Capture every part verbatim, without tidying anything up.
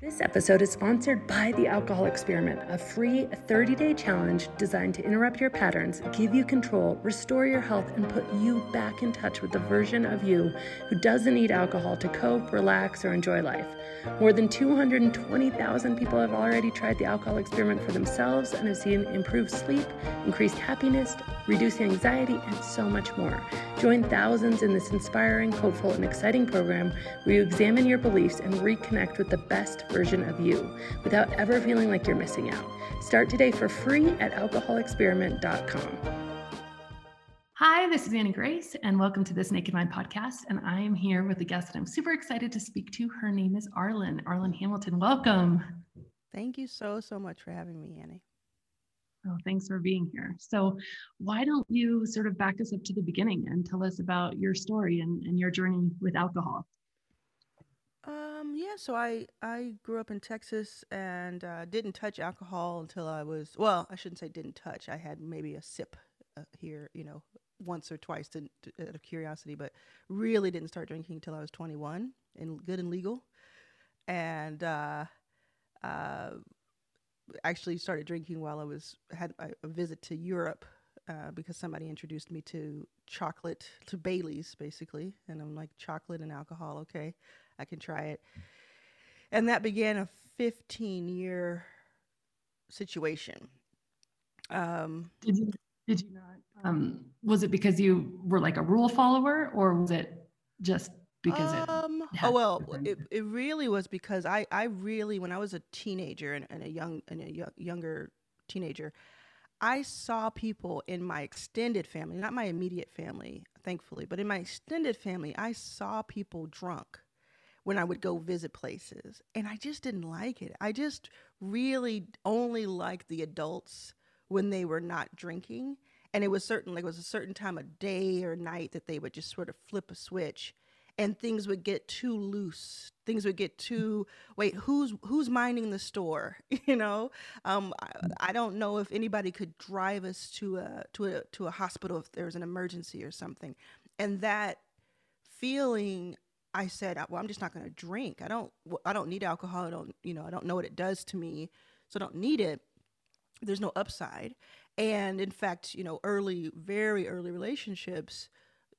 This episode is sponsored by The Alcohol Experiment, a free thirty-day challenge designed to interrupt your patterns, give you control, restore your health, and put you back in touch with the version of you who doesn't need alcohol to cope, relax, or enjoy life. More than two hundred twenty thousand people have already tried The Alcohol Experiment for themselves and have seen improved sleep, increased happiness, reduced anxiety, and so much more. Join thousands in this inspiring, hopeful, and exciting program where you examine your beliefs and reconnect with the best version of you without ever feeling like you're missing out. Start today for free at alcohol experiment dot com. Hi, this is Annie Grace, and welcome to This Naked Mind podcast. And I am here with a guest that I'm super excited to speak to. Her name is Arlen, Arlen Hamilton. Welcome. Thank you so, so much for having me, Annie. Oh, thanks for being here. So why don't you sort of back us up to the beginning and tell us about your story and, and your journey with alcohol? Um, yeah, so I, I grew up in Texas and uh, didn't touch alcohol until I was, well, I shouldn't say didn't touch. I had maybe a sip uh, here, you know, once or twice to, to, out of curiosity, but really didn't start drinking until I was twenty-one and good and legal. And uh, uh, actually started drinking while I was, had a visit to Europe uh, because somebody introduced me to chocolate, to Bailey's basically. And I'm like, chocolate and alcohol, okay. I can try it. And that began a fifteen year situation. Um, did you, did you not, um, was it because you were like a rule follower, or was it just because um, it? Oh, well, it, it really was because I, I really, when I was a teenager and, and a young, and a young, younger teenager, I saw people in my extended family, not my immediate family, thankfully, but in my extended family, I saw people drunk when I would go visit places, and I just didn't like it. I just really only liked the adults when they were not drinking. And it was certain, like it was a certain time of day or night that they would just sort of flip a switch and things would get too loose. Things would get too, wait, who's, who's minding the store? You know, um, I, I don't know if anybody could drive us to a, to a, to a hospital if there was an emergency or something. And that feeling, I said, well, I'm just not going to drink. I don't, I don't need alcohol. I don't, you know, I don't know what it does to me, so I don't need it. There's no upside. And in fact, you know, early, very early relationships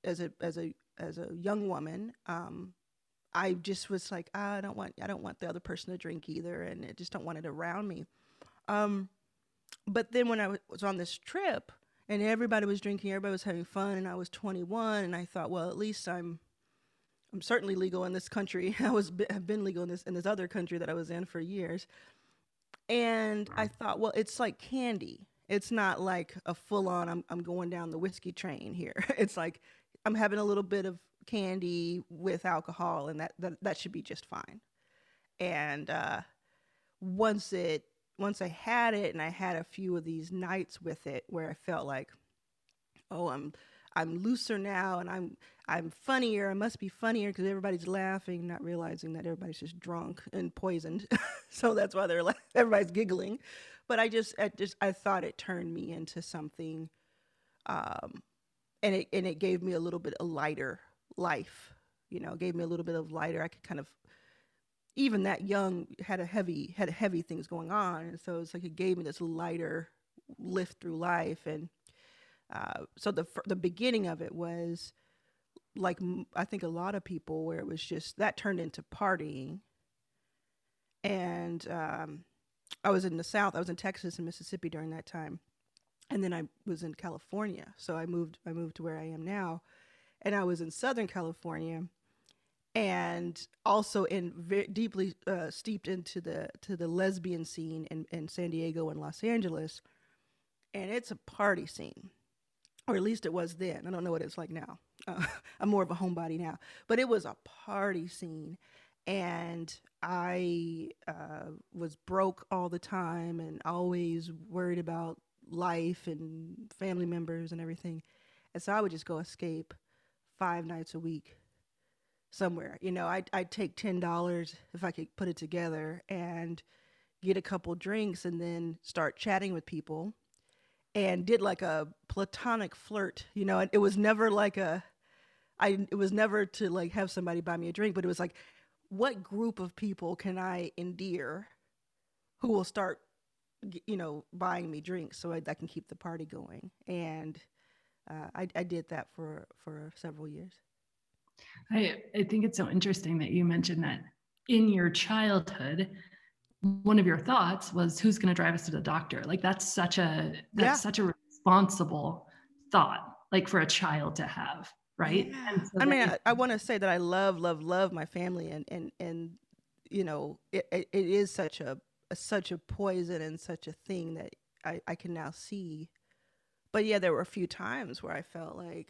as a, as a, as a young woman, um, I just was like, I don't want, I don't want the other person to drink either. And I just don't want it around me. Um, but then when I was on this trip and everybody was drinking, everybody was having fun, and I was twenty-one, and I thought, well, at least I'm, I'm certainly legal in this country. I was have been legal in this in this other country that I was in for years. And I thought, well, it's like candy. It's not like a full on, I'm, I'm going down the whiskey train here. It's like I'm having a little bit of candy with alcohol, and that that, that should be just fine. And uh, once it once I had it, and I had a few of these nights with it where I felt like, oh, I'm I'm looser now, and I'm I'm funnier. I must be funnier because everybody's laughing, not realizing that everybody's just drunk and poisoned. So that's why they're la- everybody's giggling. But I just I just I thought it turned me into something, um, and it and it gave me a little bit a lighter life. You know, it gave me a little bit of lighter. I could kind of, even that young had a heavy had heavy things going on, and so it's like it gave me this lighter lift through life. And Uh, so the the beginning of it was like, I think a lot of people, where it was just that turned into partying. And um, I was in the South. I was in Texas and Mississippi during that time, and then I was in California. So I moved I moved to where I am now, and I was in Southern California, and also in very deeply uh, steeped into the to the lesbian scene in, in San Diego and Los Angeles, and it's a party scene. Or at least it was then. I don't know what it's like now. Uh, I'm more of a homebody now. But it was a party scene. And I uh, was broke all the time and always worried about life and family members and everything. And so I would just go escape five nights a week, somewhere. You know, I'd, I'd take ten dollars if I could put it together and get a couple drinks and then start chatting with people, and did like a platonic flirt. You know, it was never like a, I, it was never to like have somebody buy me a drink, but it was like, what group of people can I endear who will start, you know, buying me drinks so I, I can keep the party going? And uh, I, I did that for, for several years. I, I think it's so interesting that you mentioned that in your childhood, one of your thoughts was, who's going to drive us to the doctor? Like, that's such a, that's yeah. such a responsible thought, like for a child to have. Right. Yeah. And so I mean, I, I want to say that I love, love, love my family, and, and, and, you know, it, it, it is such a, a, such a poison and such a thing that I, I can now see. But yeah, there were a few times where I felt like,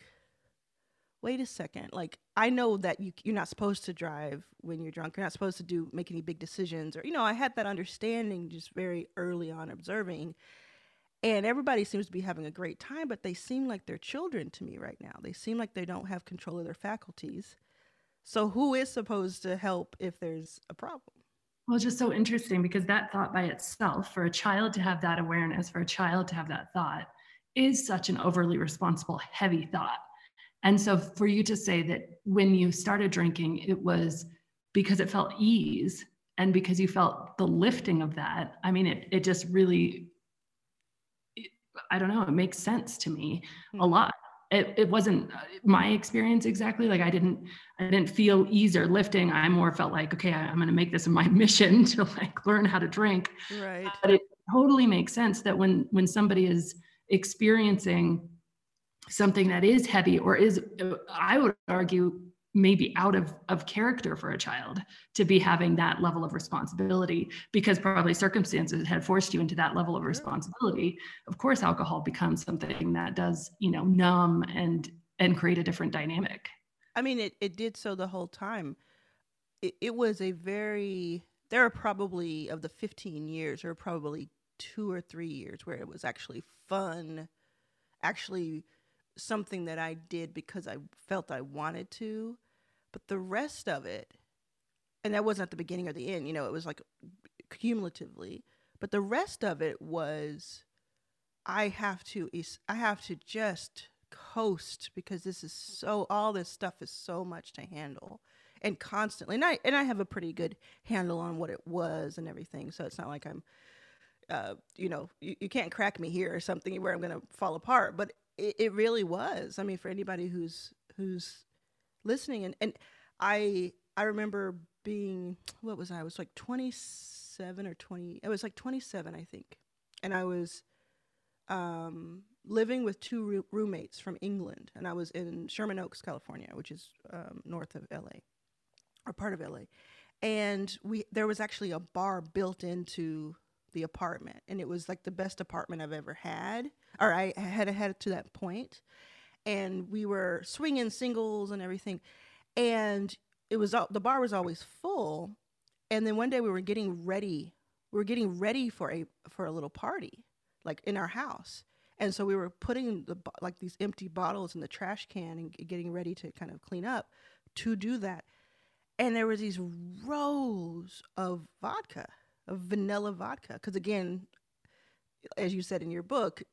wait a second. Like, I know that you, you're not supposed to drive when you're drunk. You're not supposed to do, make any big decisions, or, you know, I had that understanding just very early on, observing. And everybody seems to be having a great time, but they seem like they're children to me right now. They seem like they don't have control of their faculties. So who is supposed to help if there's a problem? Well, it's just so interesting, because that thought by itself, for a child to have that awareness, for a child to have that thought, is such an overly responsible, heavy thought. And so for you to say that when you started drinking, it was because it felt ease, and because you felt the lifting of that, I mean, it it just really... I don't know, it makes sense to me a lot. It, it wasn't my experience exactly. Like, I didn't, I didn't feel ease or lifting. I more felt like, okay, I'm going to make this my mission to like learn how to drink. Right. But it totally makes sense that when, when somebody is experiencing something that is heavy, or is, I would argue, maybe out of, of character for a child to be having that level of responsibility, because probably circumstances had forced you into that level of responsibility. Of course, alcohol becomes something that does, you know, numb and, and create a different dynamic. I mean, it, it did so the whole time. It, it was a very, there are probably, of the fifteen years, there are probably two or three years where it was actually fun, actually something that I did because I felt I wanted to. But the rest of it, and that wasn't at the beginning or the end, you know, it was like cumulatively, but the rest of it was, I have to, I have to just coast, because this is so, all this stuff is so much to handle, and constantly. And I, and I have a pretty good handle on what it was and everything. So it's not like I'm, uh, you know, you, you can't crack me here or something where I'm going to fall apart. But it, it really was. I mean, for anybody who's, who's listening, and, and I, I remember being, what was I? I was like twenty-seven or twenty. It was like twenty-seven, I think. And I was, um, living with two re- roommates from England, and I was in Sherman Oaks, California, which is, um, north of L A, or part of L A. And we, there was actually a bar built into the apartment, and it was like the best apartment I've ever had, or I had had to that point. And we were swinging singles and everything, and it was, the bar was always full. And then one day we were getting ready, we were getting ready for a for a little party, like in our house. And so we were putting the like these empty bottles in the trash can and getting ready to kind of clean up to do that. And there was these rows of vodka, of vanilla vodka, because again, as you said in your book,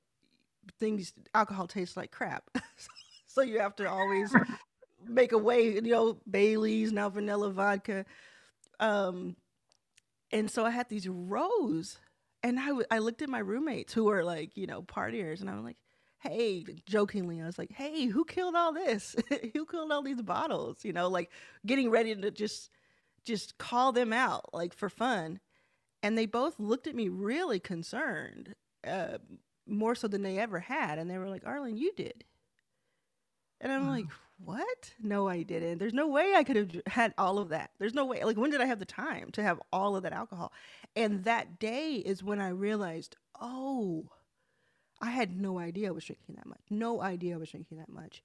things, alcohol tastes like crap. So you have to always make a way, you know, Bailey's, now vanilla vodka. Um, and so I had these rows, and I, w- I looked at my roommates who were like, you know, partiers, and I was like, hey, jokingly, I was like, hey, who killed all this? Who killed all these bottles? You know, like getting ready to just, just call them out, like for fun. And they both looked at me really concerned, uh, more so than they ever had. And they were like, Arlen, you did. And I'm wow. like, what? No, I didn't. There's no way I could have had all of that. There's no way. Like, when did I have the time to have all of that alcohol? And that day is when I realized, oh, I had no idea I was drinking that much. No idea I was drinking that much.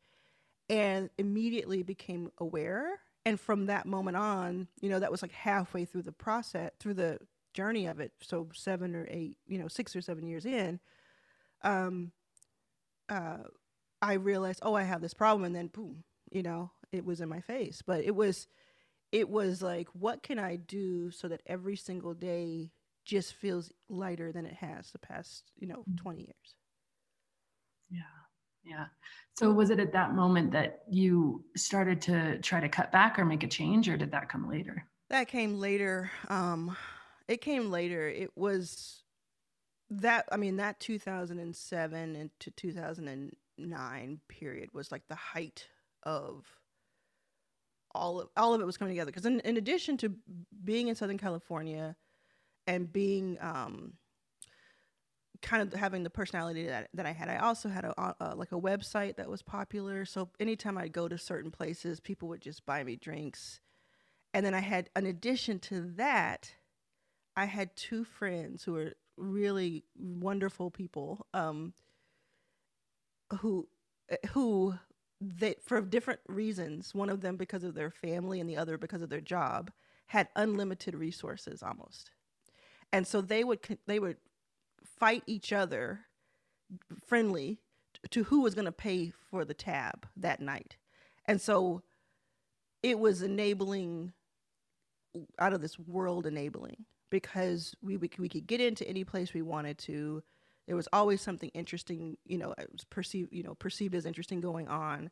And immediately became aware. And from that moment on, you know, that was like halfway through the process, through the journey of it. So seven or eight, you know, six or seven years in, um, uh, I realized, oh, I have this problem. And then boom, you know, it was in my face. But it was, it was like, what can I do so that every single day just feels lighter than it has the past, you know, twenty years. Yeah. Yeah. So was it at that moment that you started to try to cut back or make a change, or did that come later? That came later. Um, it came later. It was that, I mean, that two thousand seven and to two thousand nine period was like the height of all of, all of it was coming together. Because in, in addition to being in Southern California and being, um, kind of having the personality that, that I had, I also had a, uh, like a website that was popular. So anytime I'd go to certain places, people would just buy me drinks. And then I had, in addition to that, I had two friends who were really wonderful people, um, who, who they, for different reasons, one of them because of their family and the other because of their job, had unlimited resources almost. And so they would, they would fight each other friendly to who was going to pay for the tab that night. And so it was enabling, out of this world enabling, because we, we, we could get into any place we wanted to. There was always something interesting, you know, it was perceived, you know, perceived as interesting going on.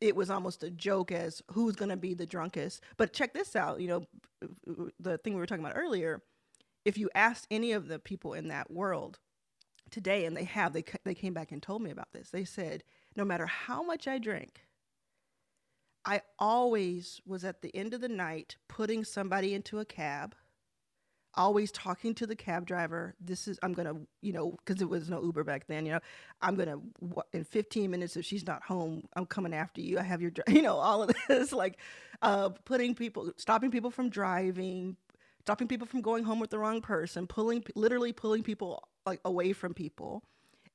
It was almost a joke as who's going to be the drunkest. But check this out, you know, the thing we were talking about earlier, if you asked any of the people in that world today, and they have, they, they came back and told me about this. They said, no matter how much I drank, I always was at the end of the night putting somebody into a cab, always talking to the cab driver. This is, I'm going to, you know, because there was no Uber back then, you know, I'm going to, in fifteen minutes, if she's not home, I'm coming after you. I have your, you know, all of this, like uh, putting people, stopping people from driving, stopping people from going home with the wrong person, pulling, literally pulling people like away from people.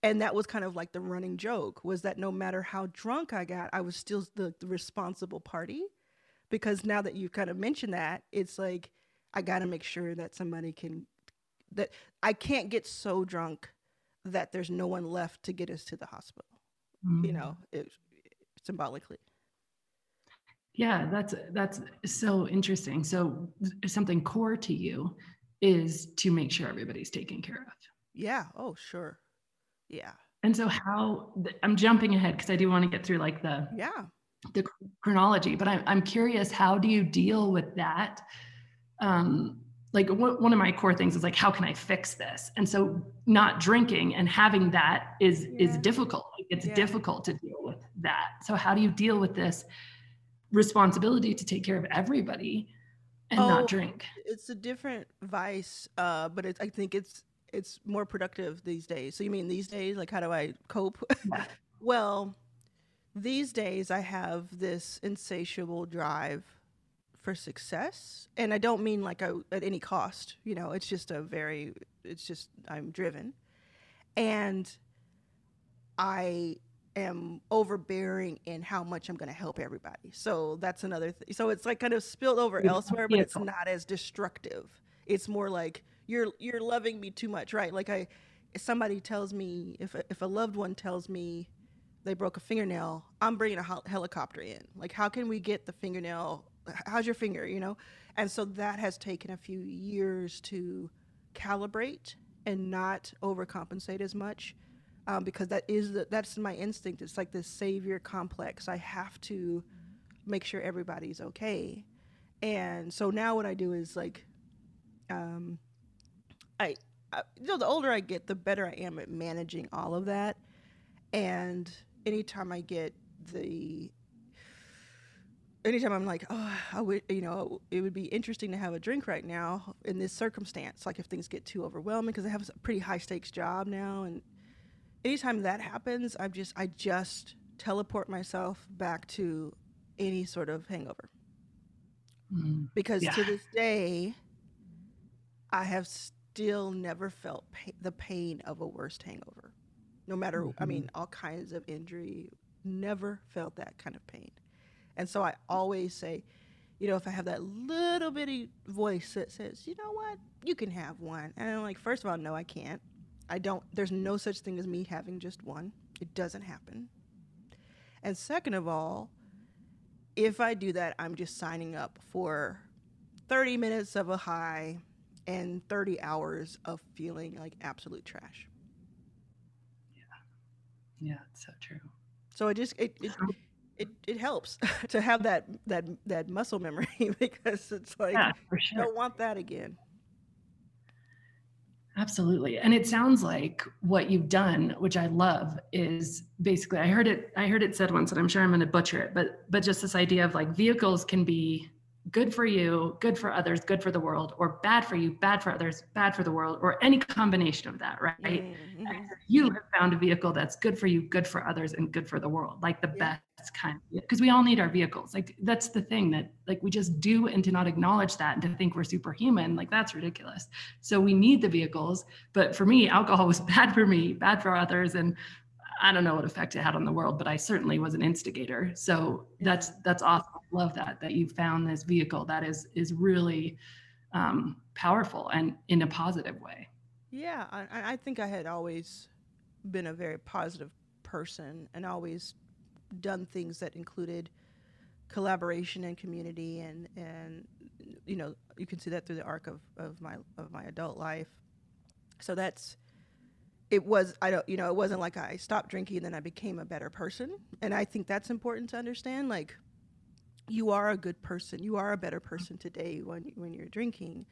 And that was kind of like the running joke, was that no matter how drunk I got, I was still the, the responsible party. Because now that you've kind of mentioned that, it's like, I got to make sure that somebody can, that I can't get so drunk that there's no one left to get us to the hospital, mm-hmm. you know, it, symbolically. Yeah, that's that's so interesting. So something core to you is to make sure everybody's taken care of. Yeah. Oh, sure. Yeah. And so how, I'm jumping ahead because I do want to get through like the yeah the chronology, but I'm I'm curious, how do you deal with that? Um, like what, one of my core things is like, how can I fix this? And so not drinking and having that is yeah. is difficult. Like it's yeah. difficult to deal with that. So how do you deal with this responsibility to take care of everybody and oh, not drink? It's a different vice, uh, but it's, I think it's it's more productive these days. So you mean these days, like how do I cope? Yeah. Well, these days I have this insatiable drive for success, and I don't mean like I, at any cost. You know, it's just a very, it's just I'm driven, and I am overbearing in how much I'm going to help everybody. So that's another thing. So it's like kind of spilled over yeah. elsewhere, but yeah. it's not as destructive. It's more like you're, you're loving me too much, right? Like I, if somebody tells me, if, if a loved one tells me they broke a fingernail, I'm bringing a hel- helicopter in. Like, how can we get the fingernail? How's your finger? You know? And so that has taken a few years to calibrate and not overcompensate as much. Um, because that is the, that's my instinct. It's like this savior complex. I have to make sure everybody's okay. And so now what I do is like, um, I, I you know, the older I get, the better I am at managing all of that. And anytime I get the, anytime I'm like, oh, I would, you know, it would be interesting to have a drink right now in this circumstance. Like if things get too overwhelming, because I have a pretty high stakes job now, and anytime that happens, I'm just, I just teleport myself back to any sort of hangover. Mm, because yeah. to this day, I have still never felt pa- the pain of a worst hangover. No matter, mm-hmm. I mean, all kinds of injury, never felt that kind of pain. And so I always say, you know, if I have that little bitty voice that says, you know what, you can have one. And I'm like, first of all, no, I can't. I don't, there's no such thing as me having just one. It doesn't happen. And second of all, if I do that, I'm just signing up for thirty minutes of a high and thirty hours of feeling like absolute trash. Yeah, yeah, it's so true. So it just it it, it, it helps to have that that that muscle memory, because it's like, yeah, for sure. I don't want that again. Absolutely. And it sounds like what you've done, which I love, is basically, I heard it, I heard it said once, and I'm sure I'm going to butcher it, but, but just this idea of like, vehicles can be good for you, good for others, good for the world, or bad for you, bad for others, bad for the world, or any combination of that, right? Mm-hmm. You have found a vehicle that's good for you, good for others, and good for the world, like the yeah. best kind, because we all need our vehicles. Like, that's the thing that, like, we just do, and to not acknowledge that and to think we're superhuman, like, that's ridiculous. So we need the vehicles. But for me, alcohol was bad for me, bad for others, and I don't know what effect it had on the world, but I certainly was an instigator. So that's, that's awesome. I love that, that you found this vehicle that is, is really um, powerful and in a positive way. Yeah. I, I think I had always been a very positive person and always done things that included collaboration and community. And, and, you know, you can see that through the arc of, of my, of my adult life. So that's, It was, I don't, you know, it wasn't like I stopped drinking and then I became a better person. And I think that's important to understand. Like, you are a good person. You are a better person today when when you're drinking.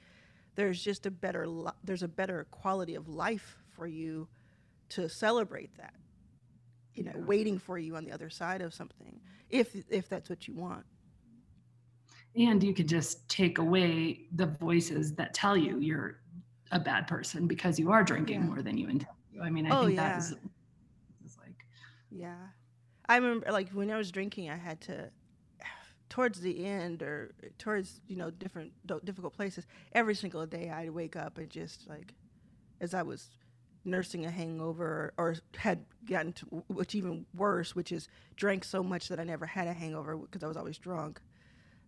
There's just a better, li- there's a better quality of life for you to celebrate that, you know, waiting for you on the other side of something, if if that's what you want. And you could just take away the voices that tell you you're a bad person because you are drinking yeah. more than you intend. I mean, I oh, think yeah. that is, is like, yeah, I remember like when I was drinking, I had to, towards the end or towards, you know, different difficult places, every single day I'd wake up and just like, as I was nursing a hangover or, or had gotten to, which even worse, which is drank so much that I never had a hangover because I was always drunk.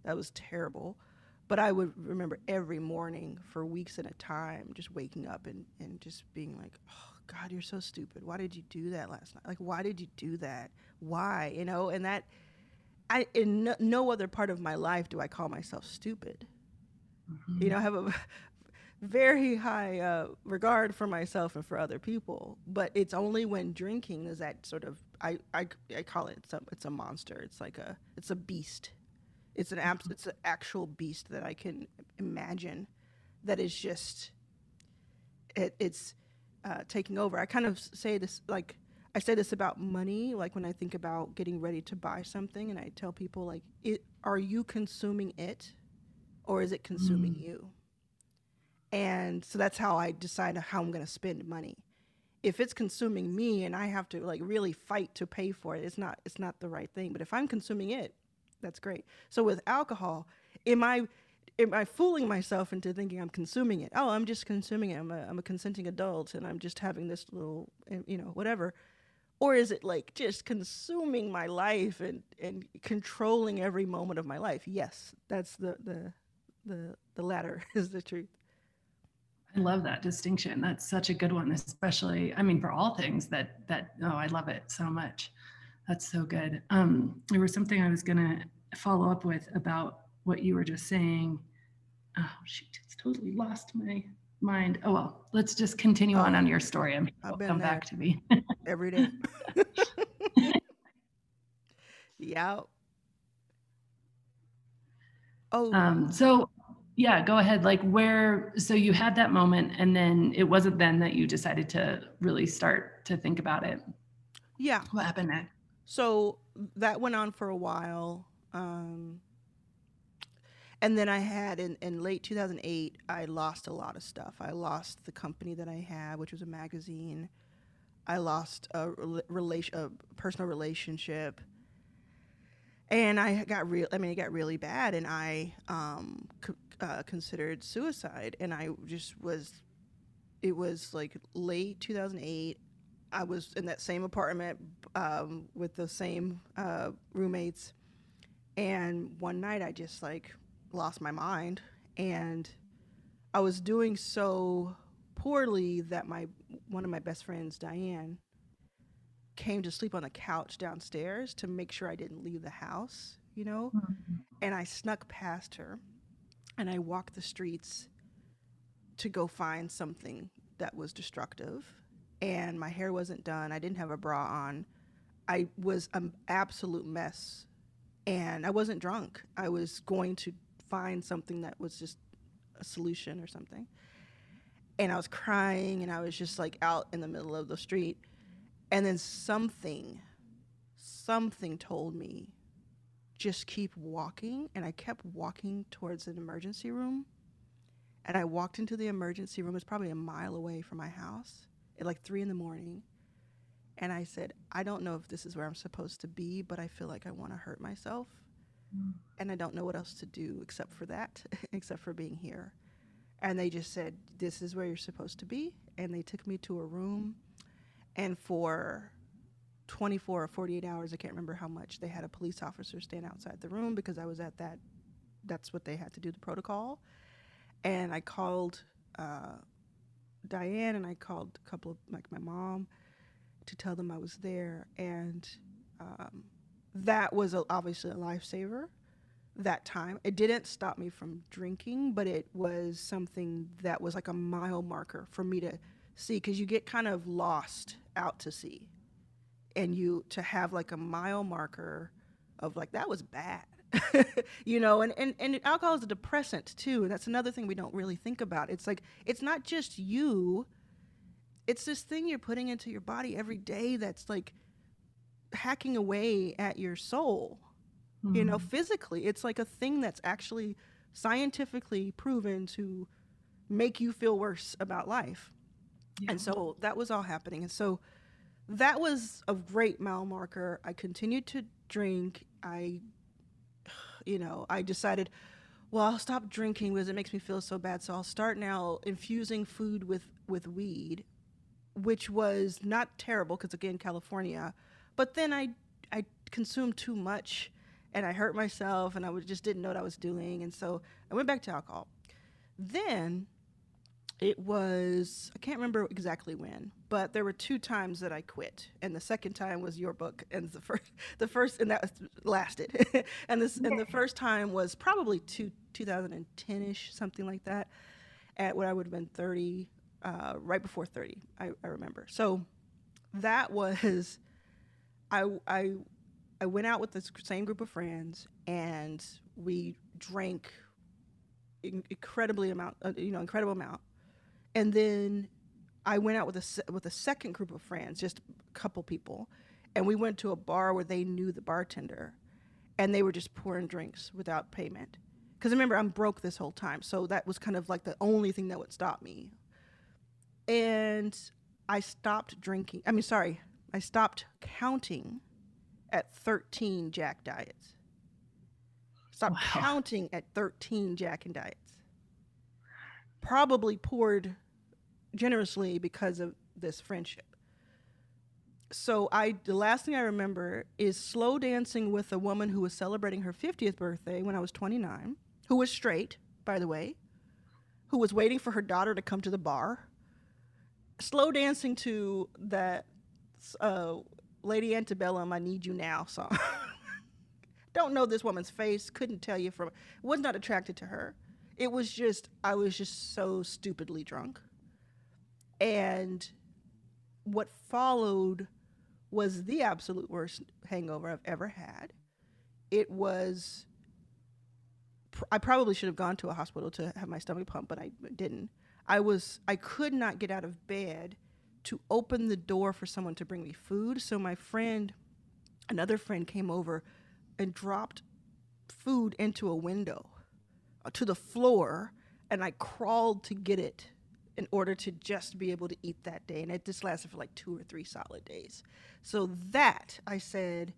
That was terrible. But I would remember every morning for weeks at a time, just waking up and, and just being like, oh, God, you're so stupid. Why did you do that last night? Like, why did you do that? Why? You know, and that, I in no, no other part of my life do I call myself stupid. Mm-hmm. You know, I have a very high uh, regard for myself and for other people. But it's only when drinking is that sort of, I, I, I call it, it's a, it's a monster. It's like a, it's a beast. It's an abs- it's an actual beast that I can imagine that is just, it, it's uh, taking over. I kind of say this, like, I say this about money, like when I think about getting ready to buy something and I tell people, like, it, are you consuming it or is it consuming mm. you? And so that's how I decide how I'm going to spend money. If it's consuming me and I have to like really fight to pay for it, it's not, it's not the right thing. But if I'm consuming it, that's great. So with alcohol, am I am I fooling myself into thinking I'm consuming it? Oh, I'm just consuming it. I'm a, I'm a consenting adult, and I'm just having this little, you know, whatever. Or is it like just consuming my life and, and controlling every moment of my life? Yes, that's the the the, the latter is the truth. I love that distinction. That's such a good one, especially, I mean, for all things that, that oh, I love it so much. That's so good. Um, there was something I was going to follow up with about what you were just saying. Oh, shoot, it's totally lost my mind. Oh, well, let's just continue oh, on on your story. I'm sure it'll come back to me. Every day. Yeah. Oh. Um, so, yeah, go ahead. Like where, so you had that moment and then it wasn't then that you decided to really start to think about it. Yeah. What happened next? So that went on for a while, um, and then I had, in, in late two thousand eight, I lost a lot of stuff. I lost the company that I had, which was a magazine. I lost a, rela- a personal relationship, and I got real. I mean, it got really bad, and I um, c- uh, considered suicide, and I just was, it was like late two thousand eight, I was in that same apartment um, with the same uh, roommates, and one night I just like lost my mind, and I was doing so poorly that my one of my best friends, Diane, came to sleep on the couch downstairs to make sure I didn't leave the house you know? Mm-hmm. And I snuck past her and I walked the streets to go find something that was destructive. And my hair wasn't done. I didn't have a bra on. I was an absolute mess. And I wasn't drunk. I was going to find something that was just a solution or something. And I was crying and I was just like out in the middle of the street. And then something, something told me, just keep walking. And I kept walking towards an emergency room. And I walked into the emergency room. It's probably a mile away from my house at like three in the morning. And I said, I don't know if this is where I'm supposed to be, but I feel like I want to hurt myself. Mm. And I don't know what else to do except for that, except for being here. And they just said, this is where you're supposed to be. And they took me to a room. And for twenty-four or forty-eight hours, I can't remember how much, they had a police officer stand outside the room because I was at that, that's what they had to do, the protocol. And I called uh, Diane and I called a couple of, like my mom, to tell them I was there. And um, that was a, obviously a lifesaver that time. It didn't stop me from drinking, but it was something that was like a mile marker for me to see, because you get kind of lost out to sea. And you to have like a mile marker of like, that was bad, you know, and, and, and alcohol is a depressant too. And that's another thing we don't really think about. It's like, it's not just you, it's this thing you're putting into your body every day that's like hacking away at your soul, mm-hmm. you know, physically. It's like a thing that's actually scientifically proven to make you feel worse about life. Yeah. And so that was all happening. And so that was a great mile marker. I continued to drink. I, you know, I decided, well, I'll stop drinking because it makes me feel so bad. So I'll start now infusing food with, with weed, which was not terrible because, again, California. But then I I consumed too much and I hurt myself and I was, just didn't know what I was doing. And so I went back to alcohol. Then it was, I can't remember exactly when, but there were two times that I quit. And the second time was your book. And the first, the first and that lasted. and, this, and the first time was probably two, two thousand ten-ish, something like that, at what I would have been thirty. Uh, right before thirty, I, I remember. So that was, I, I, I went out with the same group of friends and we drank in, incredibly amount, uh, you know, incredible amount. And then I went out with a, with a second group of friends, just a couple people. And we went to a bar where they knew the bartender and they were just pouring drinks without payment. 'Cause remember, I'm broke this whole time. So that was kind of like the only thing that would stop me. And I stopped drinking. I mean, sorry, I stopped counting at thirteen Jack diets. Stopped wow. counting at thirteen Jack and diets. Probably poured generously because of this friendship. So I, the last thing I remember is slow dancing with a woman who was celebrating her fiftieth birthday when I was twenty-nine, who was straight, by the way, who was waiting for her daughter to come to the bar. Slow dancing to that uh, Lady Antebellum, I Need You Now song. Don't know this woman's face. Couldn't tell you from, was not attracted to her. It was just, I was just so stupidly drunk. And what followed was the absolute worst hangover I've ever had. It was, I probably should have gone to a hospital to have my stomach pumped, but I didn't. I was, I could not get out of bed to open the door for someone to bring me food. So my friend, another friend came over and dropped food into a window uh, to the floor. And I crawled to get it in order to just be able to eat that day. And it just lasted for like two or three solid days. So that, I said,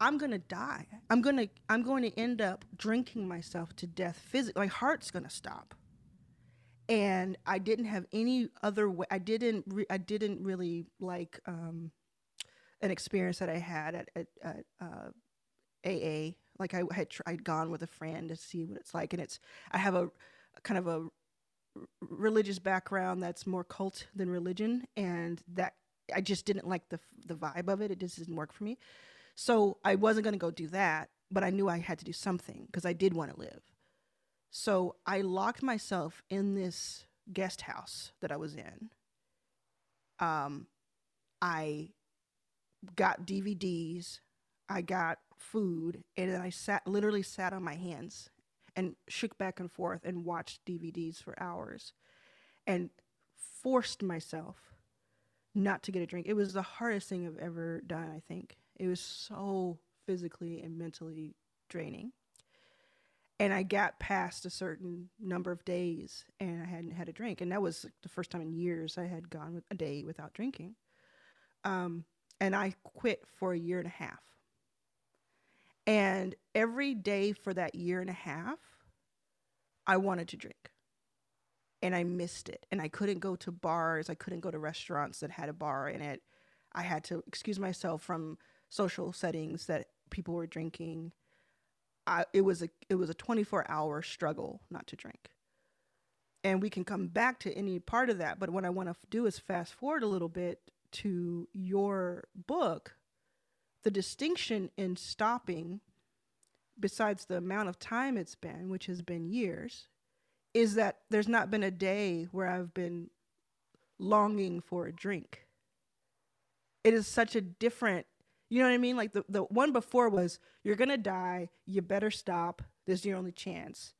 I'm going to die. I'm going to, I'm going to end up drinking myself to death physically. My heart's going to stop. And I didn't have any other way. I didn't. Re- I didn't really like um, an experience that I had at, at, at uh, A A. Like I had, tr- I'd gone with a friend to see what it's like. And it's. I have a, a kind of a r- religious background that's more cult than religion, and that I just didn't like the the vibe of it. It just didn't work for me. So I wasn't going to go do that. but I knew I had to do something because I did want to live. So I locked myself in this guest house that I was in. Um, I got D V Ds, I got food, and then I sat, literally sat on my hands and shook back and forth and watched D V Ds for hours and forced myself not to get a drink. It was the hardest thing I've ever done, I think. It was so physically and mentally draining. And I got past a certain number of days and I hadn't had a drink. And that was the first time in years I had gone a day without drinking. Um, and I quit for a year and a half. And every day for that year and a half, I wanted to drink. And I missed it. And I couldn't go to bars. I couldn't go to restaurants that had a bar in it. I had to excuse myself from social settings that people were drinking. I, it was a it was a twenty-four hour struggle not to drink. And we can come back to any part of that. But what I want to do is fast forward a little bit to your book. The distinction in stopping, besides the amount of time it's been, which has been years, is that there's not been a day where I've been longing for a drink. It is such a different, you know what I mean? Like the, the one before was, you're going to die. You better stop. This is your only chance.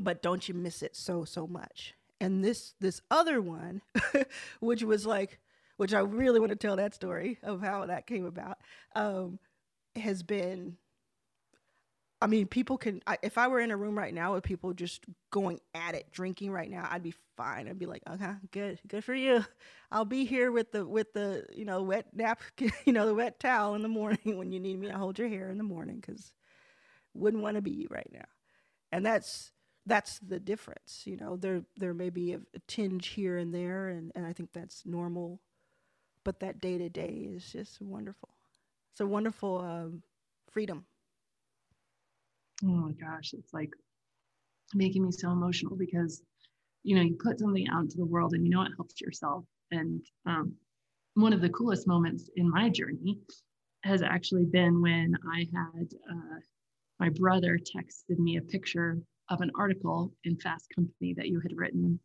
But don't you miss it so, so much. And this, this other one, which was like, which I really want to tell that story of how that came about, um, has been, I mean, people can, I, if I were in a room right now with people just going at it, drinking right now, I'd be fine. I'd be like, okay, good, good for you. I'll be here with the, with the, you know, wet napkin, you know, the wet towel in the morning when you need me. I hold your hair in the morning because wouldn't want to be you right now. And that's, that's the difference. You know, there, there may be a, a tinge here and there. And, and I think that's normal, but that day to day is just wonderful. It's a wonderful um, freedom. Oh my gosh, it's like making me so emotional because, you know, you put something out into the world and you know it helps yourself. And um, one of the coolest moments in my journey has actually been when I had uh, my brother texted me a picture of an article in Fast Company that you had written.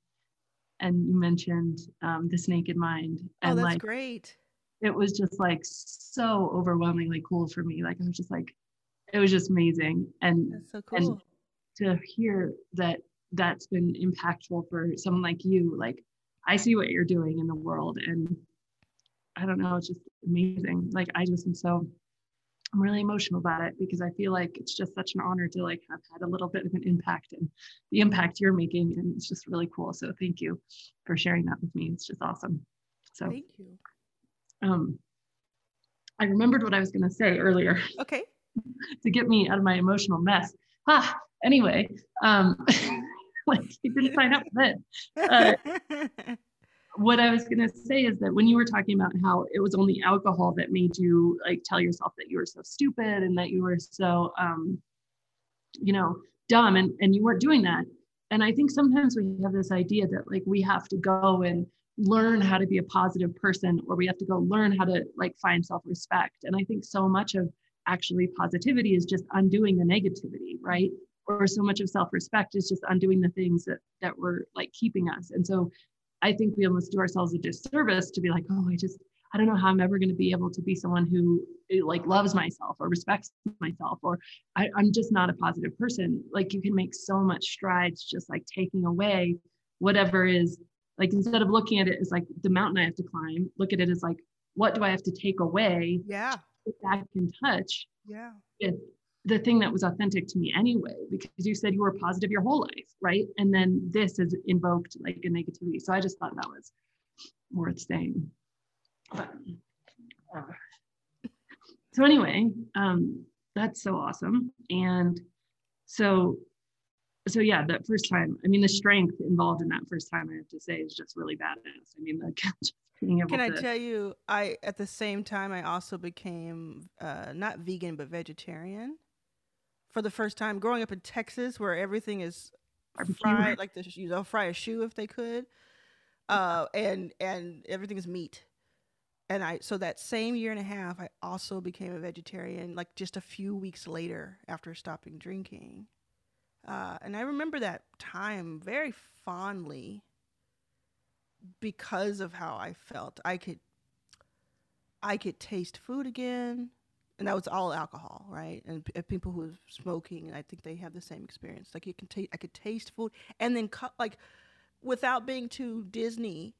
And you mentioned um, This Naked Mind. And oh, that's like, great. It was just like so overwhelmingly cool for me. Like I was just like, it was just amazing. And, that's so cool. And to hear that that's been impactful for someone like you, like I see what you're doing in the world and I don't know, it's just amazing. Like I just am so, I'm really emotional about it because I feel like it's just such an honor to like have had a little bit of an impact and the impact you're making. And it's just really cool. So thank you for sharing that with me. It's just awesome. So thank you. Um, I remembered what I was going to say earlier. Okay. To get me out of my emotional mess. Ah, anyway, um, like you didn't sign up for that. Uh, what I was gonna say is that when you were talking about how it was only alcohol that made you like tell yourself that you were so stupid and that you were so, um, you know, dumb and, and you weren't doing that. And I think sometimes we have this idea that like we have to go and learn how to be a positive person or we have to go learn how to like find self-respect. And I think so much of actually positivity is just undoing the negativity, right? Or so much of self-respect is just undoing the things that that were like keeping us. And so I think we almost do ourselves a disservice to be like, oh, I just, I don't know how I'm ever going to be able to be someone who like loves myself or respects myself, or I, I'm just not a positive person. Like you can make so much strides, just like taking away whatever is like, instead of looking at it as like the mountain I have to climb, look at it as like, what do I have to take away? Yeah. Back in touch yeah. with the thing that was authentic to me anyway, because you said you were positive your whole life, right? And then this has invoked like a negativity. So I just thought that was worth saying. But, uh, so anyway, um, that's so awesome. And so, so yeah, that first time, I mean, the strength involved in that first time, I have to say, is just really badass. I mean, like, Can I tell you, I, at the same time, I also became uh, not vegan, but vegetarian for the first time growing up in Texas, where everything is fried, like the, you know, fry a shoe if they could. Uh, and, and everything is meat. And I, so that same year and a half, I also became a vegetarian, like just a few weeks later after stopping drinking. Uh, and I remember that time very fondly because of how I felt. I could, I could taste food again. And that was all alcohol, right? And p- people who are smoking, I think they have the same experience. Like you can ta- I could taste food, and then co- like, without being too Disney,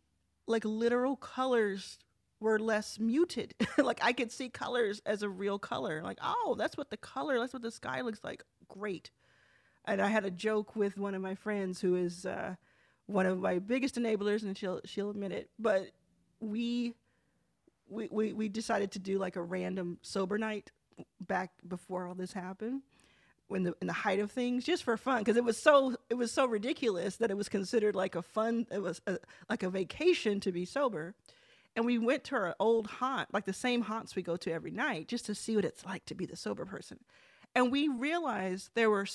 like literal colors were less muted. Like I could see colors as a real color. Like, oh, that's what the color, that's what the sky looks like. Great. And I had a joke with one of my friends who is uh, one of my biggest enablers, and she'll she'll admit it. But we. We, we we decided to do like a random sober night back before all this happened, when the in the height of things, just for fun, because it was so it was so ridiculous that it was considered like a fun it was a, like a vacation to be sober. And we went to our old haunt, like the same haunts we go to every night, just to see what it's like to be the sober person. And we realized there were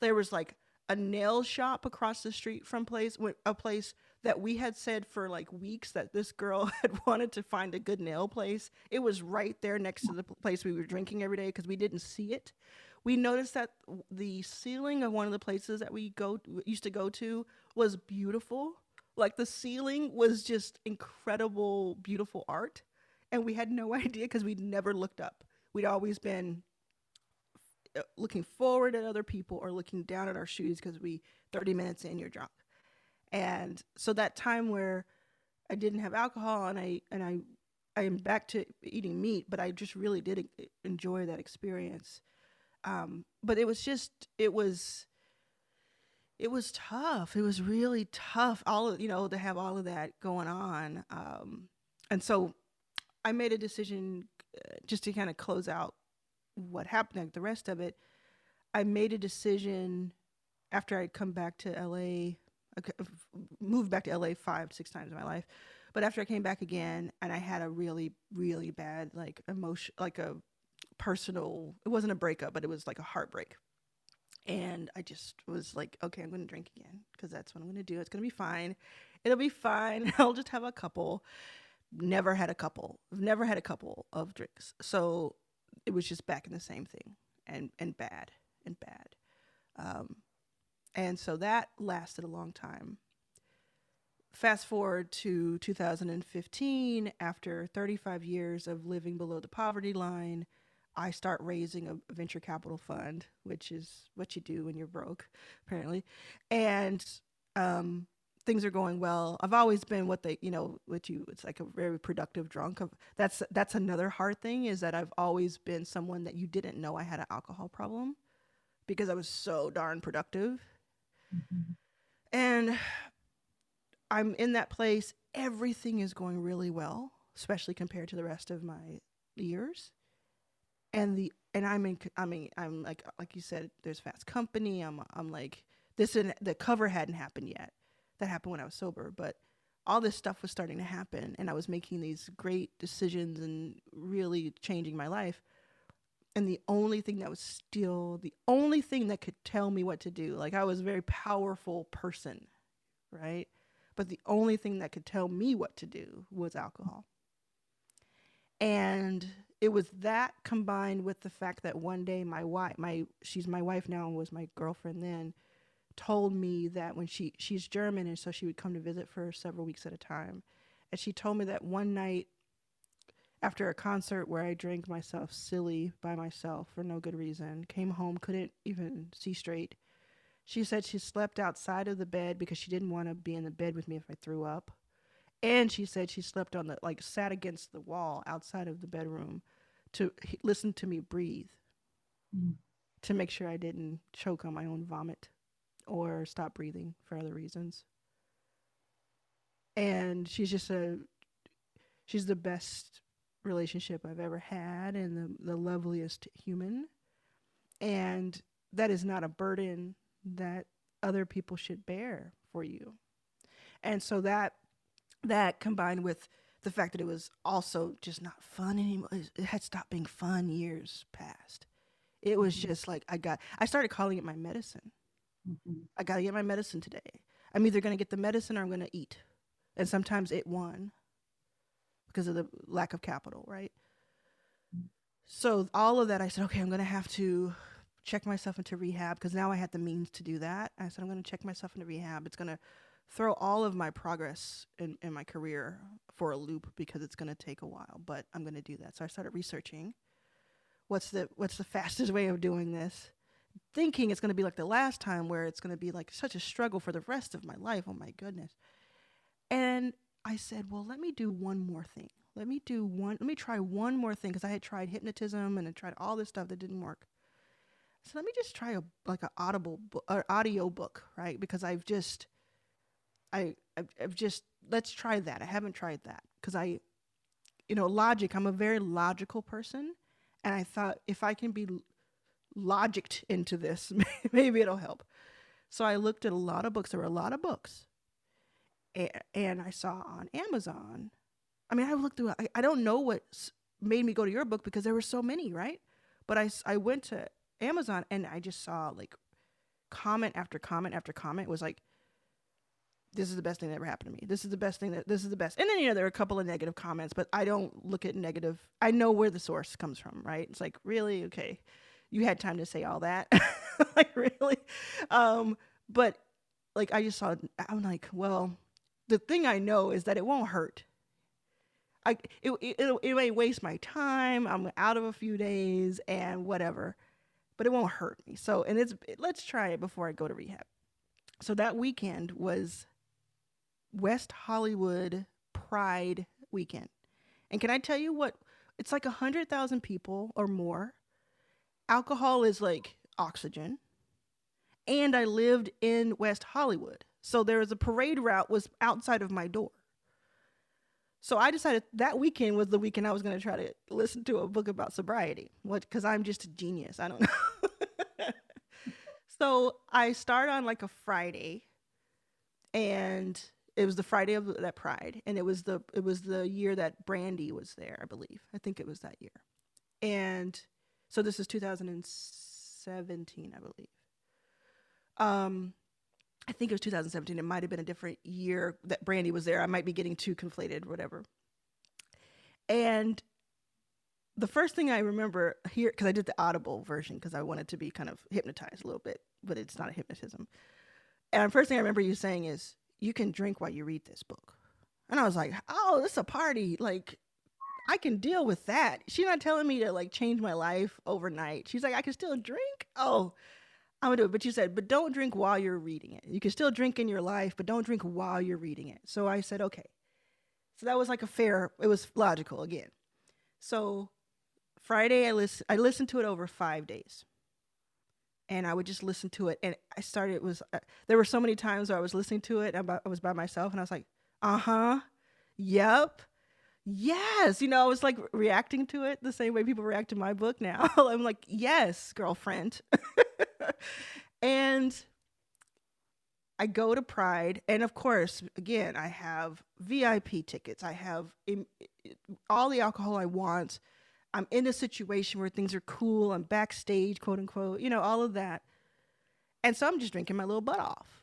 there was like a nail shop across the street from place a place that we had said for like weeks that this girl had wanted to find a good nail place. It was right there next to the place we were drinking every day because we didn't see it. We noticed that the ceiling of one of the places that we go used to go to was beautiful. Like the ceiling was just incredible, beautiful art. And we had no idea because we'd never looked up. We'd always been looking forward at other people or looking down at our shoes because we, thirty minutes in, you're drunk. And so that time where I didn't have alcohol and I and I, I am back to eating meat, but I just really did enjoy that experience. Um, but it was just it was it was tough. It was really tough. All of, you know, to have all of that going on. Um, and so I made a decision just to kind of close out what happened, like the rest of it. I made a decision after I'd come back to L A. Moved back to L A five, six times in my life. But after I came back again and I had a really, really bad, like emotion, like a personal, it wasn't a breakup, but it was like a heartbreak. And I just was like, okay, I'm going to drink again because that's what I'm going to do. It's going to be fine. It'll be fine. I'll just have a couple. Never had a couple. Never had a couple of drinks. So it was just back in the same thing and, and bad and bad. Um, And so that lasted a long time. Fast forward to two thousand fifteen, after thirty-five years of living below the poverty line, I start raising a venture capital fund, which is what you do when you're broke, apparently. And um, things are going well. I've always been what they, you know, what you, it's like a very productive drunk. Of, that's, that's another hard thing, is that I've always been someone that you didn't know I had an alcohol problem because I was so darn productive. And I'm in that place. Everything is going really well, especially compared to the rest of my years. And the and I'm in. I mean, I'm like like you said. There's Fast Company. I'm I'm like this. And the cover hadn't happened yet. That happened when I was sober. But all this stuff was starting to happen, and I was making these great decisions and really changing my life. And the only thing that was still, the only thing that could tell me what to do, like I was a very powerful person, right? But the only thing that could tell me what to do was alcohol. And it was that combined with the fact that one day my wife, my she's my wife now and was my girlfriend then, told me that when she, she's German and so she would come to visit for several weeks at a time. And she told me that one night, after a concert where I drank myself silly by myself for no good reason, came home, couldn't even see straight. She said she slept outside of the bed because she didn't want to be in the bed with me if I threw up. And she said she slept on the, like sat against the wall outside of the bedroom to he, listen to me breathe, mm. to make sure I didn't choke on my own vomit or stop breathing for other reasons. And she's just a, she's the best relationship I've ever had and the, the loveliest human, and that is not a burden that other people should bear for you. And so that that combined with the fact that it was also just not fun anymore, it had stopped being fun years past. It was just like I got I started calling it my medicine. Mm-hmm. I gotta get my medicine today. I'm either gonna get the medicine or I'm gonna eat. And sometimes it won because of the lack of capital, right? So all of that, I said, okay, I'm going to have to check myself into rehab because now I had the means to do that. I said, I'm going to check myself into rehab. It's going to throw all of my progress in, in my career for a loop because it's going to take a while, but I'm going to do that. So I started researching what's the what's the fastest way of doing this, thinking it's going to be like the last time where it's going to be like such a struggle for the rest of my life. Oh, my goodness. And I said, well, let me do one more thing. Let me do one. Let me try one more thing because I had tried hypnotism and I tried all this stuff that didn't work. So let me just try a like an audible bo- or audio book, right? Because I've just, I I've, I've just let's try that. I haven't tried that because I, you know, logic. I'm a very logical person, and I thought if I can be logicked into this, maybe it'll help. So I looked at a lot of books. There were a lot of books, and, and I saw on Amazon. I mean, I looked through, I, I don't know what made me go to your book because there were so many, right? But I, I went to Amazon and I just saw like comment after comment after comment was like, this is the best thing that ever happened to me. This is the best thing that, this is the best. And then, you know, there are a couple of negative comments, but I don't look at negative. I know where the source comes from, right? It's like, really? Okay. You had time to say all that. Like, really? Um, but like, I just saw, I'm like, well, the thing I know is that it won't hurt. I, it, it, it, it may waste my time. I'm out of a few days and whatever, but it won't hurt me. So, and it's, it, let's try it before I go to rehab. So that weekend was West Hollywood Pride weekend. And can I tell you what, it's like a hundred thousand people or more. Alcohol is like oxygen. And I lived in West Hollywood. So there was a parade route was outside of my door. So I decided that weekend was the weekend I was going to try to listen to a book about sobriety, because I'm just a genius. I don't know. So I start on like a Friday, and it was the Friday of that Pride, and it was the it was the year that Brandy was there, I believe. I think it was that year. And so this is two thousand seventeen, I believe. Um. I think it was two thousand seventeen. It might have been a different year that Brandy was there. I might be getting too conflated, whatever. And the first thing I remember here, because I did the audible version because I wanted to be kind of hypnotized a little bit, but it's not a hypnotism. And the first thing I remember you saying is, you can drink while you read this book. And I was like, oh, this is a party. Like, I can deal with that. She's not telling me to, like, change my life overnight. She's like, I can still drink? Oh, I'm gonna do it. But you said, but don't drink while you're reading it. You can still drink in your life, but don't drink while you're reading it. So I said, okay. So that was like a fair, it was logical again. So Friday, I, listen, I listened to it over five days. And I would just listen to it. And I started, it was, uh, there were so many times where I was listening to it. And I was by myself and I was like, uh-huh, yep, yes. You know, I was like reacting to it the same way people react to my book now. I'm like, yes, girlfriend. And I go to Pride, and of course, again, I have V I P tickets. I have im- all the alcohol I want. I'm in a situation where things are cool. I'm backstage, quote unquote, you know, all of that. And so I'm just drinking my little butt off.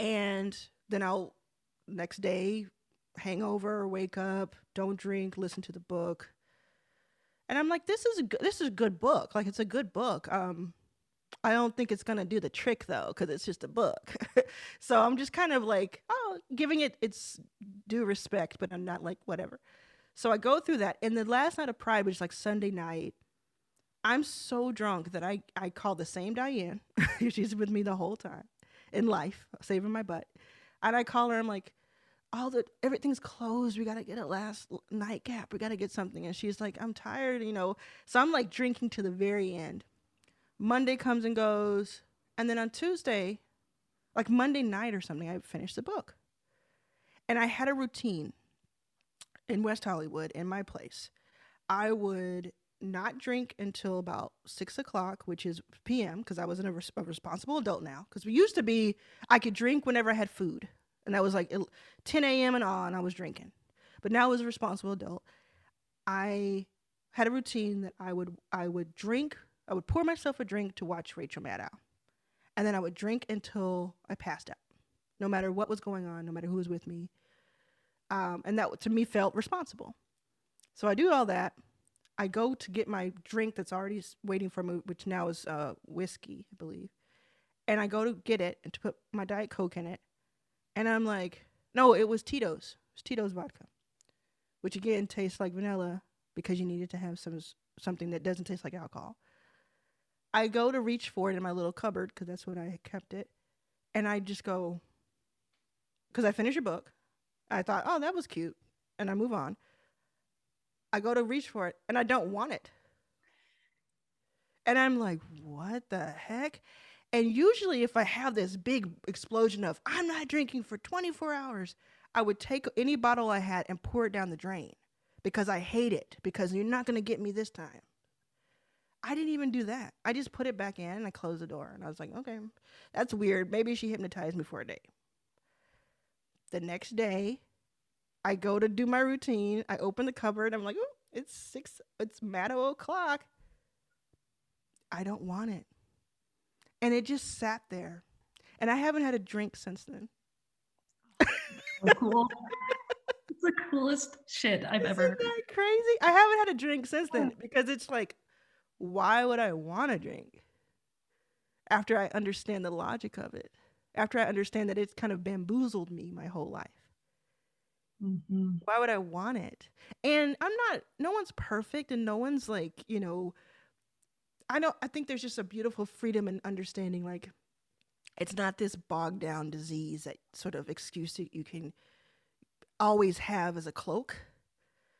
And then I'll, next day, hangover, wake up, don't drink, listen to the book. And I'm like, this is a good, this is a good book. Like, it's a good book. Um, I don't think it's going to do the trick, though, because it's just a book. So I'm just kind of like, oh, giving it its due respect, but I'm not like, whatever. So I go through that. And the last night of Pride, which is like Sunday night, I'm so drunk that I, I call the same Diane. She's with me the whole time in life, saving my butt. And I call her. I'm like, all the everything's closed. We got to get a last nightcap. We got to get something. And she's like, I'm tired, you know. So I'm like drinking to the very end. Monday comes and goes. And then on Tuesday, like Monday night or something, I finished the book. And I had a routine in West Hollywood in my place. I would not drink until about six o'clock, which is p m, because I was a, res- a responsible adult now. Because we used to be, I could drink whenever I had food. And that was like ten a.m. and on, I was drinking. But now as a responsible adult, I had a routine that I would I would drink, I would pour myself a drink to watch Rachel Maddow. And then I would drink until I passed out. No matter what was going on, no matter who was with me, Um, and that to me felt responsible. So I do all that. I go to get my drink that's already waiting for me, which now is uh, whiskey, I believe. And I go to get it and to put my Diet Coke in it. And I'm like, no, it was Tito's. It was Tito's vodka, which again tastes like vanilla because you needed to have some something that doesn't taste like alcohol. I go to reach for it in my little cupboard because that's when I kept it. And I just go, because I finished a book. I thought, oh, that was cute. And I move on. I go to reach for it and I don't want it. And I'm like, what the heck? And usually if I have this big explosion of, I'm not drinking for twenty-four hours, I would take any bottle I had and pour it down the drain because I hate it, because you're not going to get me this time. I didn't even do that. I just put it back in and I closed the door. And I was like, okay, that's weird. Maybe she hypnotized me for a day. The next day, I go to do my routine. I open the cupboard. I'm like, oh, it's six. It's Maddow o'clock. I don't want it. And it just sat there. And I haven't had a drink since then. So cool. It's the coolest shit I've Isn't ever heard. Isn't that crazy? I haven't had a drink since then because it's like, why would I want to drink? After I understand the logic of it. After I understand that it's kind of bamboozled me my whole life. Mm-hmm. Why would I want it? And I'm not, no one's perfect and no one's like, you know, I know. I think there's just a beautiful freedom and understanding. Like, it's not this bogged down disease that sort of excuse that you can always have as a cloak.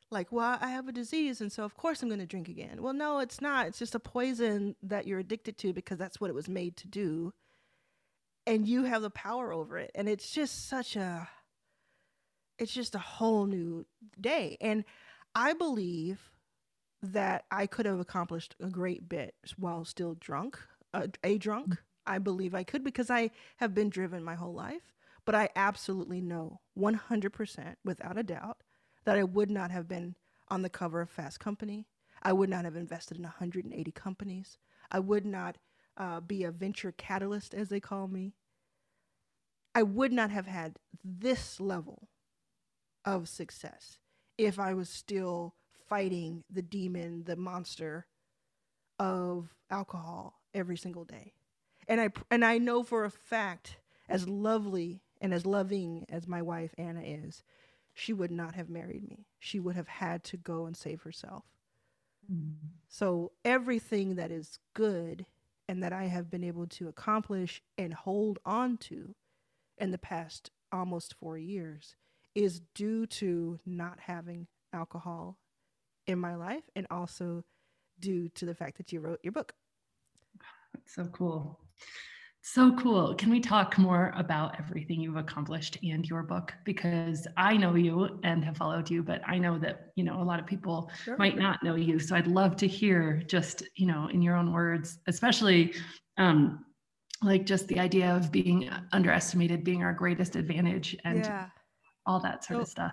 Like, well, I have a disease, and so of course I'm going to drink again. Well, no, it's not. It's just a poison that you're addicted to because that's what it was made to do, and you have the power over it. And it's just such a, it's just a whole new day. And I believe that I could have accomplished a great bit while still drunk, uh, a drunk. I believe I could because I have been driven my whole life, but I absolutely know one hundred percent without a doubt that I would not have been on the cover of Fast Company. I would not have invested in one hundred eighty companies. I would not uh, be a venture catalyst, as they call me. I would not have had this level of success if I was still fighting the demon, the monster of alcohol every single day. And I and I know for a fact, as lovely and as loving as my wife Anna is, she would not have married me. She would have had to go and save herself. Mm-hmm. So everything that is good and that I have been able to accomplish and hold on to in the past almost four years is due to not having alcohol in my life, and also due to the fact that you wrote your book. That's so cool. So cool. Can we talk more about everything you've accomplished and your book? Because I know you and have followed you, but I know that, you know, a lot of people sure. might not know you. So I'd love to hear just, you know, in your own words, especially um, like just the idea of being underestimated, being our greatest advantage and yeah. all that sort so- of stuff.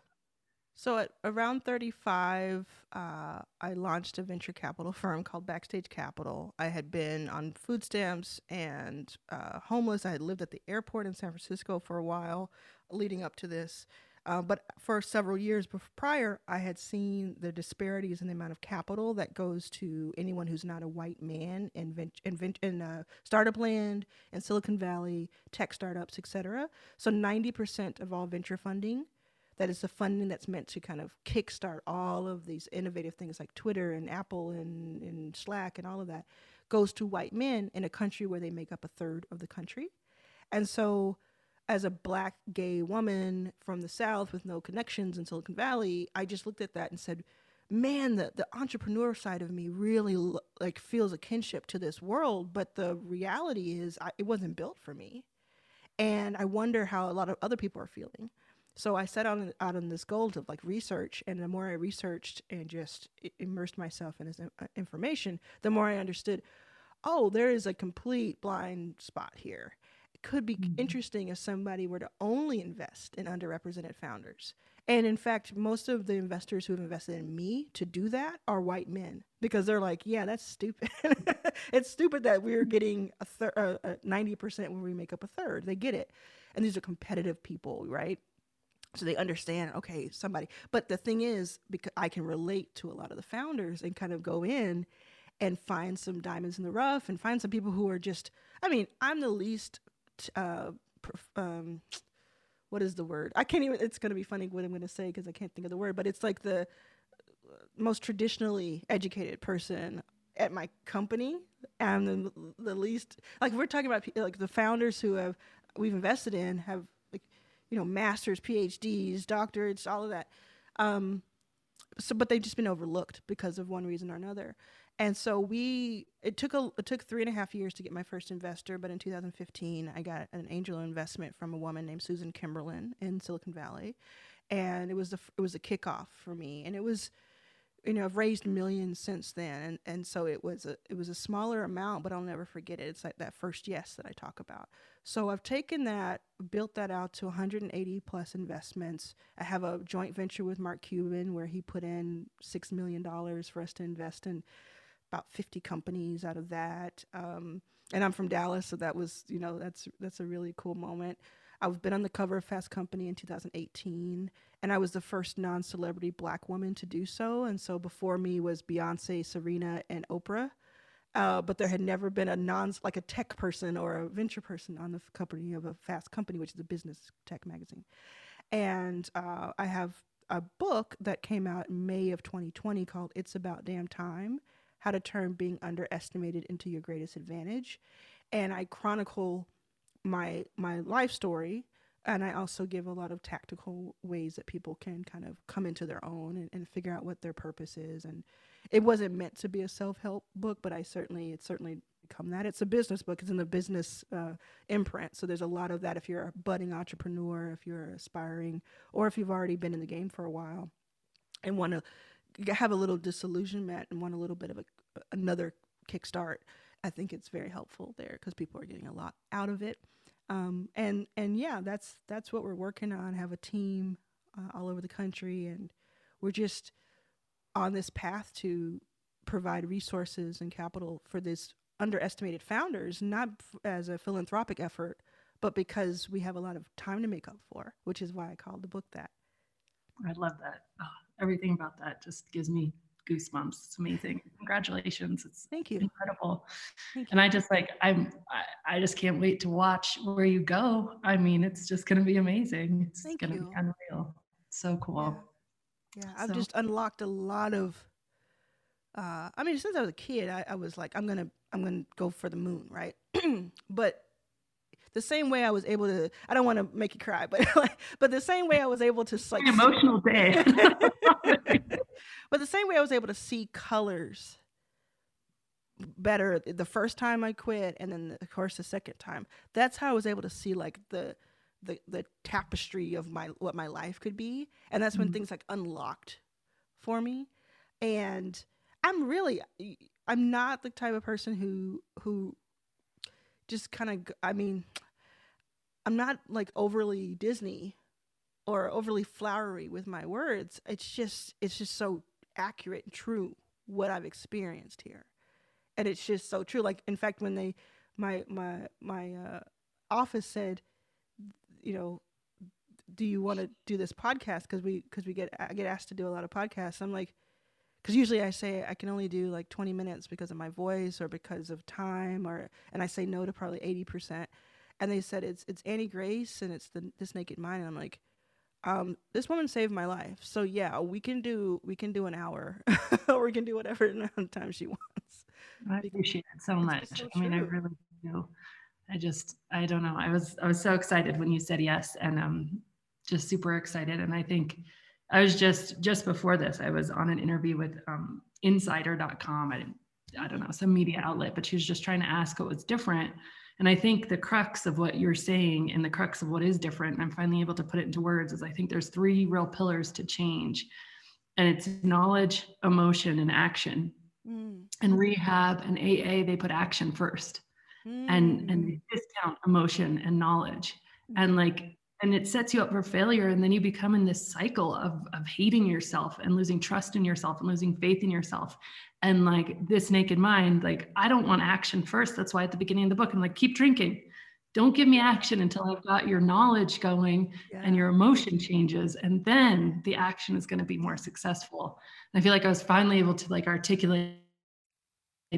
So at around thirty-five, uh, I launched a venture capital firm called Backstage Capital. I had been on food stamps and uh, homeless. I had lived at the airport in San Francisco for a while leading up to this. Uh, but for several years before, prior, I had seen the disparities in the amount of capital that goes to anyone who's not a white man in, vent- in, vent- in uh, startup land, in Silicon Valley, tech startups, et cetera. So ninety percent of all venture funding, that is the funding that's meant to kind of kickstart all of these innovative things like Twitter and Apple and, and Slack and all of that, goes to white men in a country where they make up a third of the country. And so as a black gay woman from the South with no connections in Silicon Valley, I just looked at that and said, man, the, the entrepreneur side of me really lo- like feels a kinship to this world. But the reality is I, it wasn't built for me. And I wonder how a lot of other people are feeling. So I set on, out on this goal of like research, and the more I researched and just immersed myself in this information, the more I understood, oh, there is a complete blind spot here. It could be mm-hmm. interesting if somebody were to only invest in underrepresented founders. And in fact, most of the investors who have invested in me to do that are white men, because they're like, yeah, that's stupid. It's stupid that we're getting a thir- uh, uh, ninety percent when we make up a third. They get it. And these are competitive people, right? So they understand, okay, somebody. But the thing is, because I can relate to a lot of the founders and kind of go in and find some diamonds in the rough and find some people who are just, I mean, I'm the least, uh, um, what is the word? I can't even, it's going to be funny what I'm going to say because I can't think of the word, but it's like the most traditionally educated person at my company. I'm the, the least, like we're talking about like the founders who have, we've invested in have, you know, masters, P H Ds, doctorates, all of that. Um, so, but they've just been overlooked because of one reason or another. And so we, it took a, it took three and a half years to get my first investor. But in two thousand fifteen, I got an angel investment from a woman named Susan Kimberlin in Silicon Valley, and it was the, it was a kickoff for me. And it was, you know, I've raised millions since then, and and so it was a, it was a smaller amount, but I'll never forget it. It's like that first yes that I talk about. So I've taken that, built that out to one hundred eighty plus investments. I have a joint venture with Mark Cuban where he put in six million dollars for us to invest in about fifty companies out of that. Um, and I'm from Dallas, so that was, you know, that's that's a really cool moment. I've been on the cover of Fast Company in two thousand eighteen, and I was the first non-celebrity black woman to do so. And so before me was Beyonce, Serena, and Oprah. Uh, but there had never been a non, like a tech person or a venture person on the company of a Fast Company, which is a business tech magazine. And uh, I have a book that came out in May of twenty twenty called It's About Damn Time, How to Turn Being Underestimated into Your Greatest Advantage. And I chronicle my my life story, and I also give a lot of tactical ways that people can kind of come into their own and, and figure out what their purpose is. And it wasn't meant to be a self-help book, but I certainly it's certainly become that. It's a business book. It's in the business uh, imprint, so there's a lot of that if you're a budding entrepreneur, if you're aspiring, or if you've already been in the game for a while and want to have a little disillusionment and want a little bit of a, another kickstart. I think it's very helpful there because people are getting a lot out of it. Um, and, and yeah, that's, that's what we're working on. I have a team uh, all over the country, and we're just on this path to provide resources and capital for these underestimated founders, not f- as a philanthropic effort, but because we have a lot of time to make up for, which is why I called the book that. I love that. Oh, everything about that just gives me goosebumps. It's amazing. Congratulations. It's Thank you. Incredible. Thank you. And I just like, I'm, I, I just can't wait to watch where you go. I mean, it's just going to be amazing. It's Thank going you. To be unreal. So cool. Yeah. yeah. So. I've just unlocked a lot of, uh, I mean, since I was a kid, I, I was like, I'm going to, I'm going to go for the moon. Right. But the same way I was able to, I don't want to make you cry, but like, but the same way I was able to like, an emotional day. But the same way I was able to see colors better the first time I quit, and then of course the second time, that's how I was able to see like the the the tapestry of my what my life could be, and that's when mm-hmm. things like unlocked for me. And I'm really I'm not the type of person who who just kind of, I mean, I'm not like overly Disney or overly flowery with my words. It's just, it's just so accurate and true what I've experienced here. And it's just so true. Like, in fact, when they, my, my, my uh, office said, you know, do you want to do this podcast? Cause we, cause we get, I get asked to do a lot of podcasts. I'm like, because usually I say I can only do like twenty minutes because of my voice or because of time, or and I say no to probably eighty percent. And they said it's it's Annie Grace and it's the This Naked Mind. And I'm like, um, this woman saved my life. So yeah, we can do we can do an hour, or we can do whatever amount of time she wants. I appreciate it so much. So I mean, I really do. I just I don't know. I was I was so excited when you said yes, and um, just super excited. And I think. I was just, just before this, I was on an interview with um, insider dot com. I didn't, I don't know, some media outlet, but she was just trying to ask what was different. And I think the crux of what you're saying and the crux of what is different, and I'm finally able to put it into words, is I think there's three real pillars to change. And it's knowledge, emotion, and action. Mm. And rehab and A A, they put action first. Mm. And, and they discount emotion and knowledge. Mm. And like, and it sets you up for failure. And then you become in this cycle of, of hating yourself and losing trust in yourself and losing faith in yourself. And like this naked mind, like, I don't want action first. That's why at the beginning of the book, I'm like, keep drinking, Don't give me action until I've got your knowledge going yeah. and your emotion changes. And then the action is going to be more successful. And I feel like I was finally able to like articulate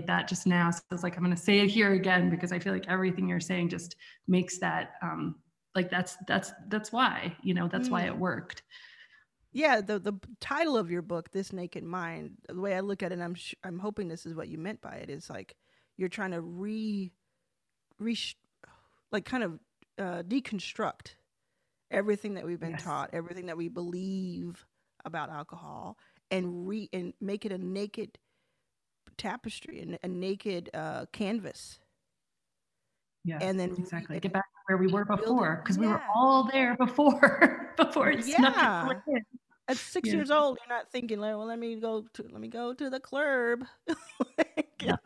that just now. So I was like, I'm going to say it here again, because I feel like everything you're saying just makes that, um, like, that's, that's, that's why, you know, that's mm. why it worked. Yeah. The, the title of your book, This Naked Mind, the way I look at it, and I'm, sh- I'm hoping this is what you meant by it, is like, you're trying to re, re, like kind of uh, deconstruct everything that we've been yes. taught, everything that we believe about alcohol, and re and make it a naked tapestry and a naked uh, canvas. Yeah, and then exactly re- get back to where we were before, because we yeah. were all there before. before it's yeah. Not at six yeah. years old, you're not thinking like, well, let me go to let me go to the club. yeah.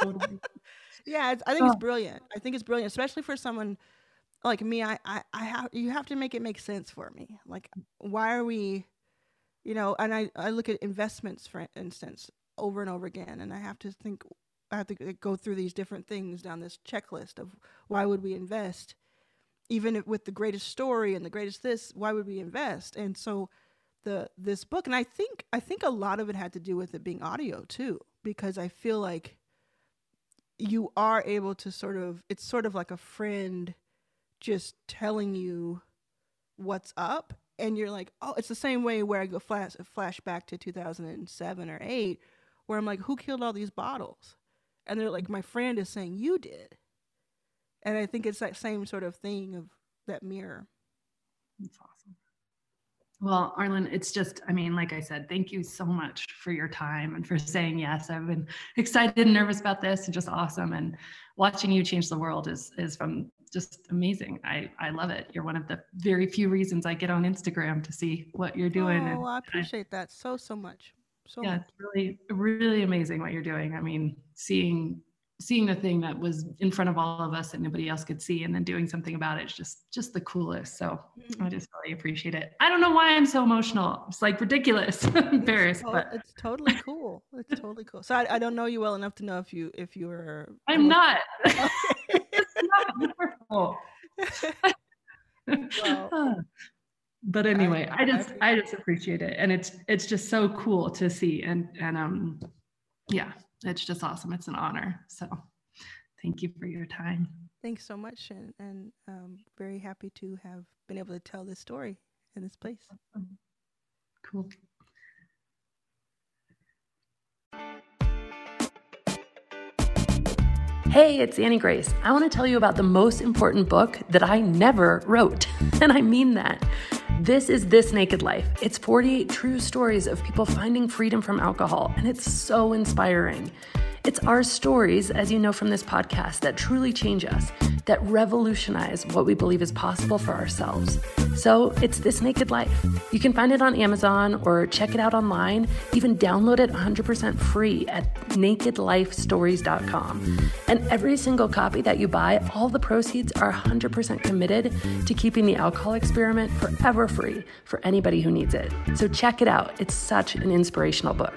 totally. Yeah, it's, I think oh. it's brilliant. I think it's brilliant, especially for someone like me. I, I, I have you have to make it make sense for me. Like, why are we, you know? And I, I look at investments, for instance, over and over again, and I have to think. I have to go through these different things down this checklist of why would we invest, even with the greatest story and the greatest this. Why would we invest? And so, the this book, and I think I think a lot of it had to do with it being audio too, because I feel like you are able to sort of, it's sort of like a friend just telling you what's up, and you're like, oh, it's the same way where I go flash, flash back to two thousand seven or eight, where I'm like, who killed all these bottles? And they're like, my friend is saying you did. And I think it's that same sort of thing of that mirror. That's awesome. Well, Arlen, it's just, I mean, like I said, thank you so much for your time and for saying yes. I've been excited and nervous about this, and just awesome. And watching you change the world is is from just amazing. I, I love it. You're one of the very few reasons I get on Instagram to see what you're doing. Oh, and I appreciate I, that so, so much. So yeah, much. It's really, really amazing what you're doing. I mean, seeing seeing the thing that was in front of all of us that nobody else could see, and then doing something about it, is just, just the coolest. So mm-hmm. I just really appreciate it. I don't know why I'm so emotional. It's like ridiculous. I'm embarrassed. It's, to- but. It's totally cool. It's totally cool. So I, I don't know you well enough to know if you, if you were. I'm not. It's not wonderful. Well, but anyway, I, I just, I, I just appreciate it. And it's, it's just so cool to see. And, and, um, yeah. It's just awesome. It's an honor. So thank you for your time. Thanks so much. And, and um, very happy to have been able to tell this story in this place. Cool. Hey, it's Annie Grace. I want to tell you about the most important book that I never wrote. And I mean that. This is This Naked Life. It's forty-eight true stories of people finding freedom from alcohol, and it's so inspiring. It's our stories, as you know from this podcast, that truly change us, that revolutionize what we believe is possible for ourselves. So it's This Naked Life. You can find it on Amazon or check it out online, even download it one hundred percent free at naked life stories dot com. And every single copy that you buy, all the proceeds are one hundred percent committed to keeping the alcohol experiment forever free for anybody who needs it. So check it out. It's such an inspirational book.